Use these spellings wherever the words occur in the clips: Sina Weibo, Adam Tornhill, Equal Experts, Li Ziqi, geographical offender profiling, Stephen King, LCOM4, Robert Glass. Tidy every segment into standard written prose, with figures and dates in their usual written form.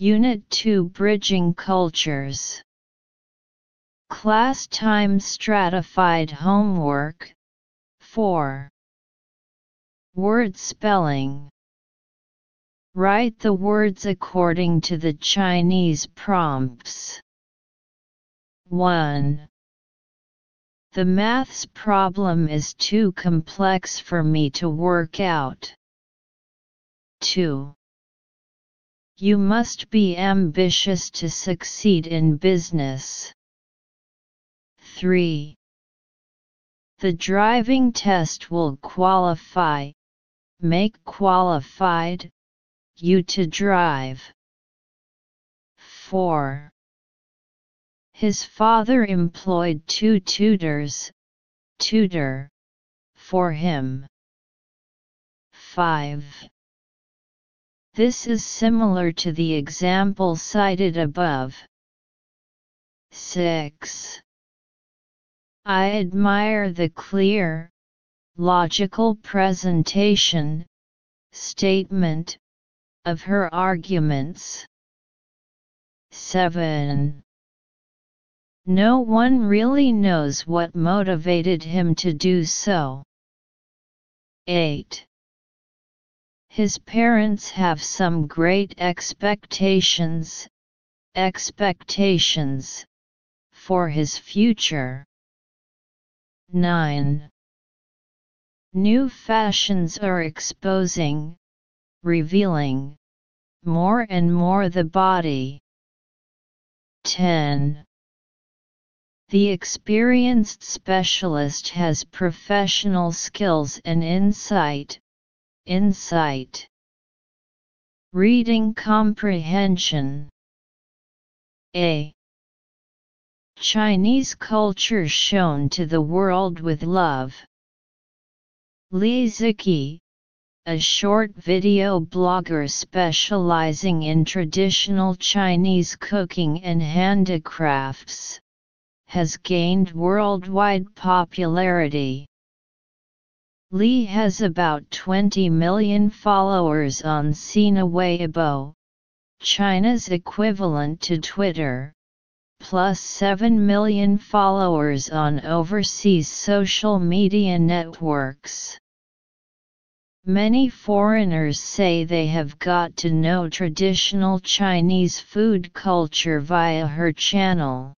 Unit 2 Bridging Cultures. Class Time Stratified Homework 4. Word Spelling. Write the words according to the Chinese prompts. 1. The maths problem is too complex for me to work out. 2. You must be ambitious to succeed in business. 3. The driving test will make qualified you to drive. 4. His father employed 2 tutors, for him. 5. This is similar to the example cited above. 6. I admire the clear, logical presentation, statement, of her arguments. 7. No one really knows what motivated him to do so. 8. His parents have some great expectations for his future. 9. New fashions are revealing, more and more the body. 10. The experienced specialist has professional skills and insight. Reading comprehension. A. Chinese culture shown to the world with love. Li Ziqi, a short video blogger specializing in traditional Chinese cooking and handicrafts, has gained worldwide popularity. Li has about 20 million followers on Sina Weibo, China's equivalent to Twitter, plus 7 million followers on overseas social media networks. Many foreigners say they have got to know traditional Chinese food culture via her channel.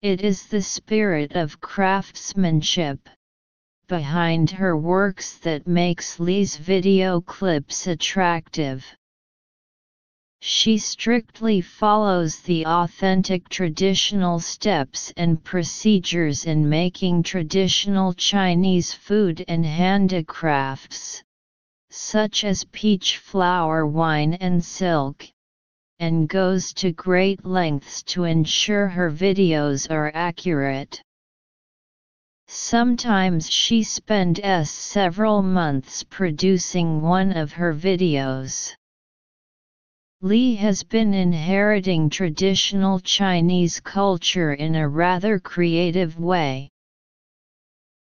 It is the spirit of craftsmanship behind her works that makes Li's video clips attractive. She strictly follows the authentic traditional steps and procedures in making traditional Chinese food and handicrafts, such as peach flower wine and silk, and goes to great lengths to ensure her videos are accurate. Sometimes she spends several months producing one of her videos. Li has been inheriting traditional Chinese culture in a rather creative way.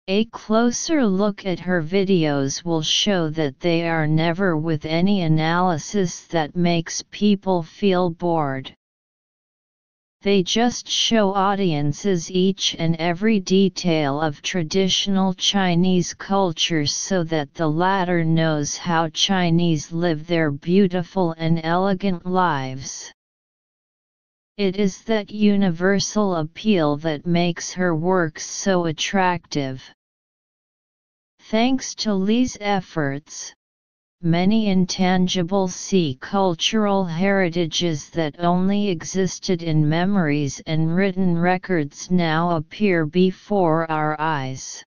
A closer look at her videos will show that they are never with any analysis that makes people feel bored. They just show audiences each and every detail of traditional Chinese culture so that the latter knows how Chinese live their beautiful and elegant lives. It is that universal appeal that makes her works so attractive. Thanks to Li's efforts, many intangible cultural heritages that only existed in memories and written records now appear before our eyes.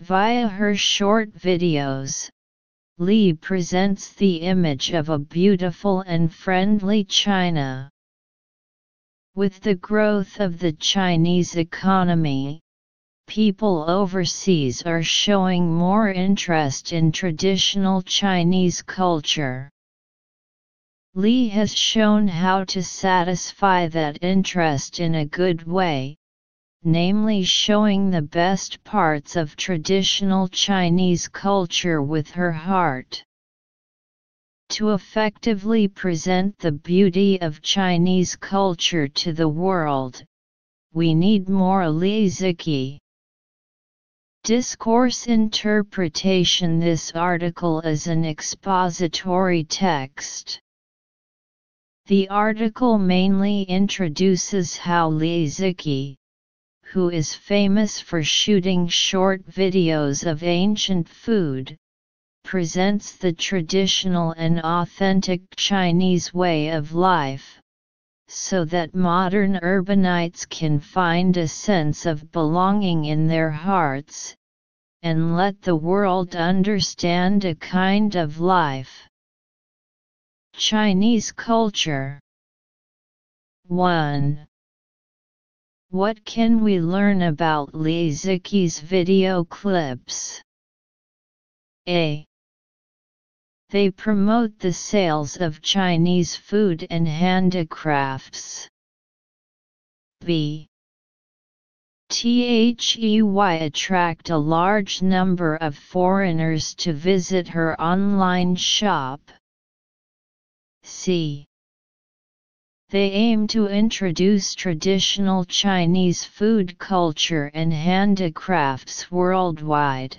Via her short videos, Li presents the image of a beautiful and friendly China. With the growth of the Chinese economy, people overseas are showing more interest in traditional Chinese culture. Li has shown how to satisfy that interest in a good way, namely showing the best parts of traditional Chinese culture with her heart. To effectively present the beauty of Chinese culture to the world, we need more Li Ziqi. Discourse interpretation. This article is an expository text. The article mainly introduces how Li Ziqi, who is famous for shooting short videos of ancient food, presents the traditional and authentic Chinese way of life, so that modern urbanites can find a sense of belonging in their hearts, and let the world understand a kind of life. Chinese culture. 1. What can we learn about Li Ziqi's video clips? A. They promote the sales of Chinese food and handicrafts. B. They attract a large number of foreigners to visit her online shop. C. They aim to introduce traditional Chinese food culture and handicrafts worldwide.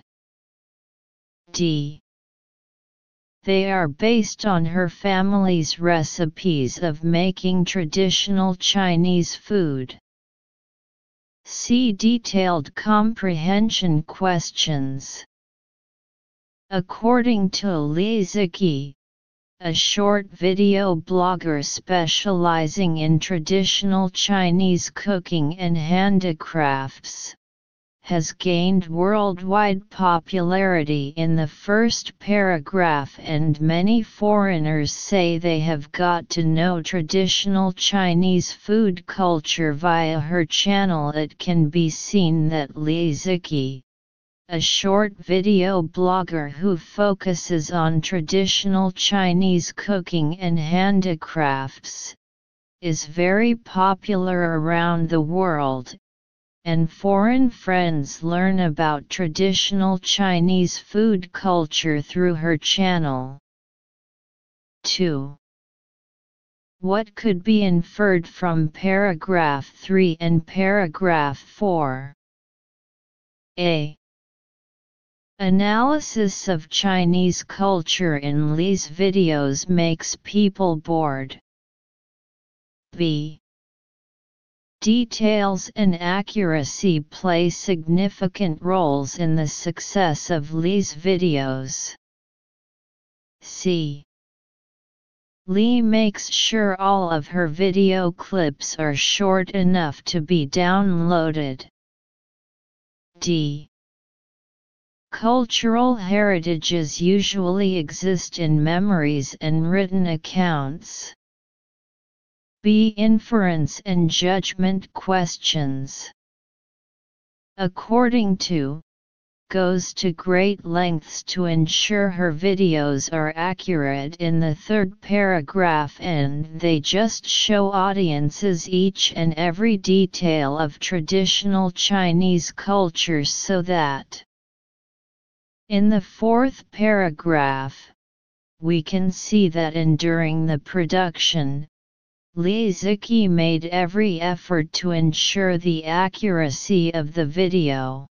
D. They are based on her family's recipes of making traditional Chinese food. See detailed comprehension questions. According to Li Ziqi, a short video blogger specializing in traditional Chinese cooking and handicrafts, has gained worldwide popularity in the first paragraph, and many foreigners say they have got to know traditional Chinese food culture via her channel. It can be seen that Li Ziqi, a short video blogger who focuses on traditional Chinese cooking and handicrafts, is very popular around the world, and foreign friends learn about traditional Chinese food culture through her channel. 2. What could be inferred from paragraph 3 and paragraph 4? A. Analysis of Chinese culture in Li's videos makes people bored. B. Details and accuracy play significant roles in the success of Li's videos. C. Li makes sure all of her video clips are short enough to be downloaded. D. Cultural heritages usually exist in memories and written accounts. B. Inference and judgment questions. According to, goes to great lengths to ensure her videos are accurate in the third paragraph, and they just show audiences each and every detail of traditional Chinese culture, so that in the fourth paragraph, we can see that during the production, Li Ziqi made every effort to ensure the accuracy of the video.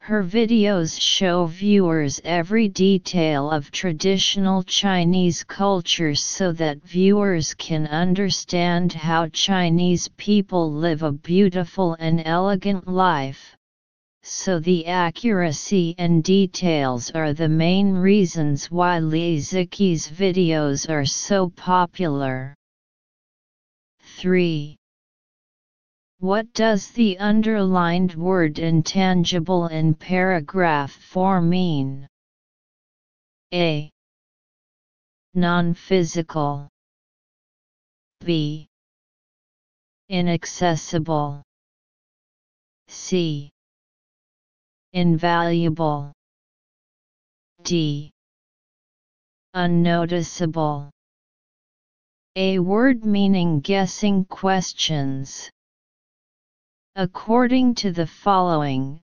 Her videos show viewers every detail of traditional Chinese culture, so that viewers can understand how Chinese people live a beautiful and elegant life, so the accuracy and details are the main reasons why Li Ziqi's videos are so popular. 3. What does the underlined word intangible in paragraph 4 mean? A. Non-physical. B. Inaccessible. C. Invaluable. D. Unnoticeable. A. Word meaning guessing questions. According to the following,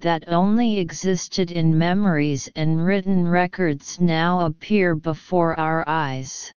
that only existed in memories and written records now appear before our eyes.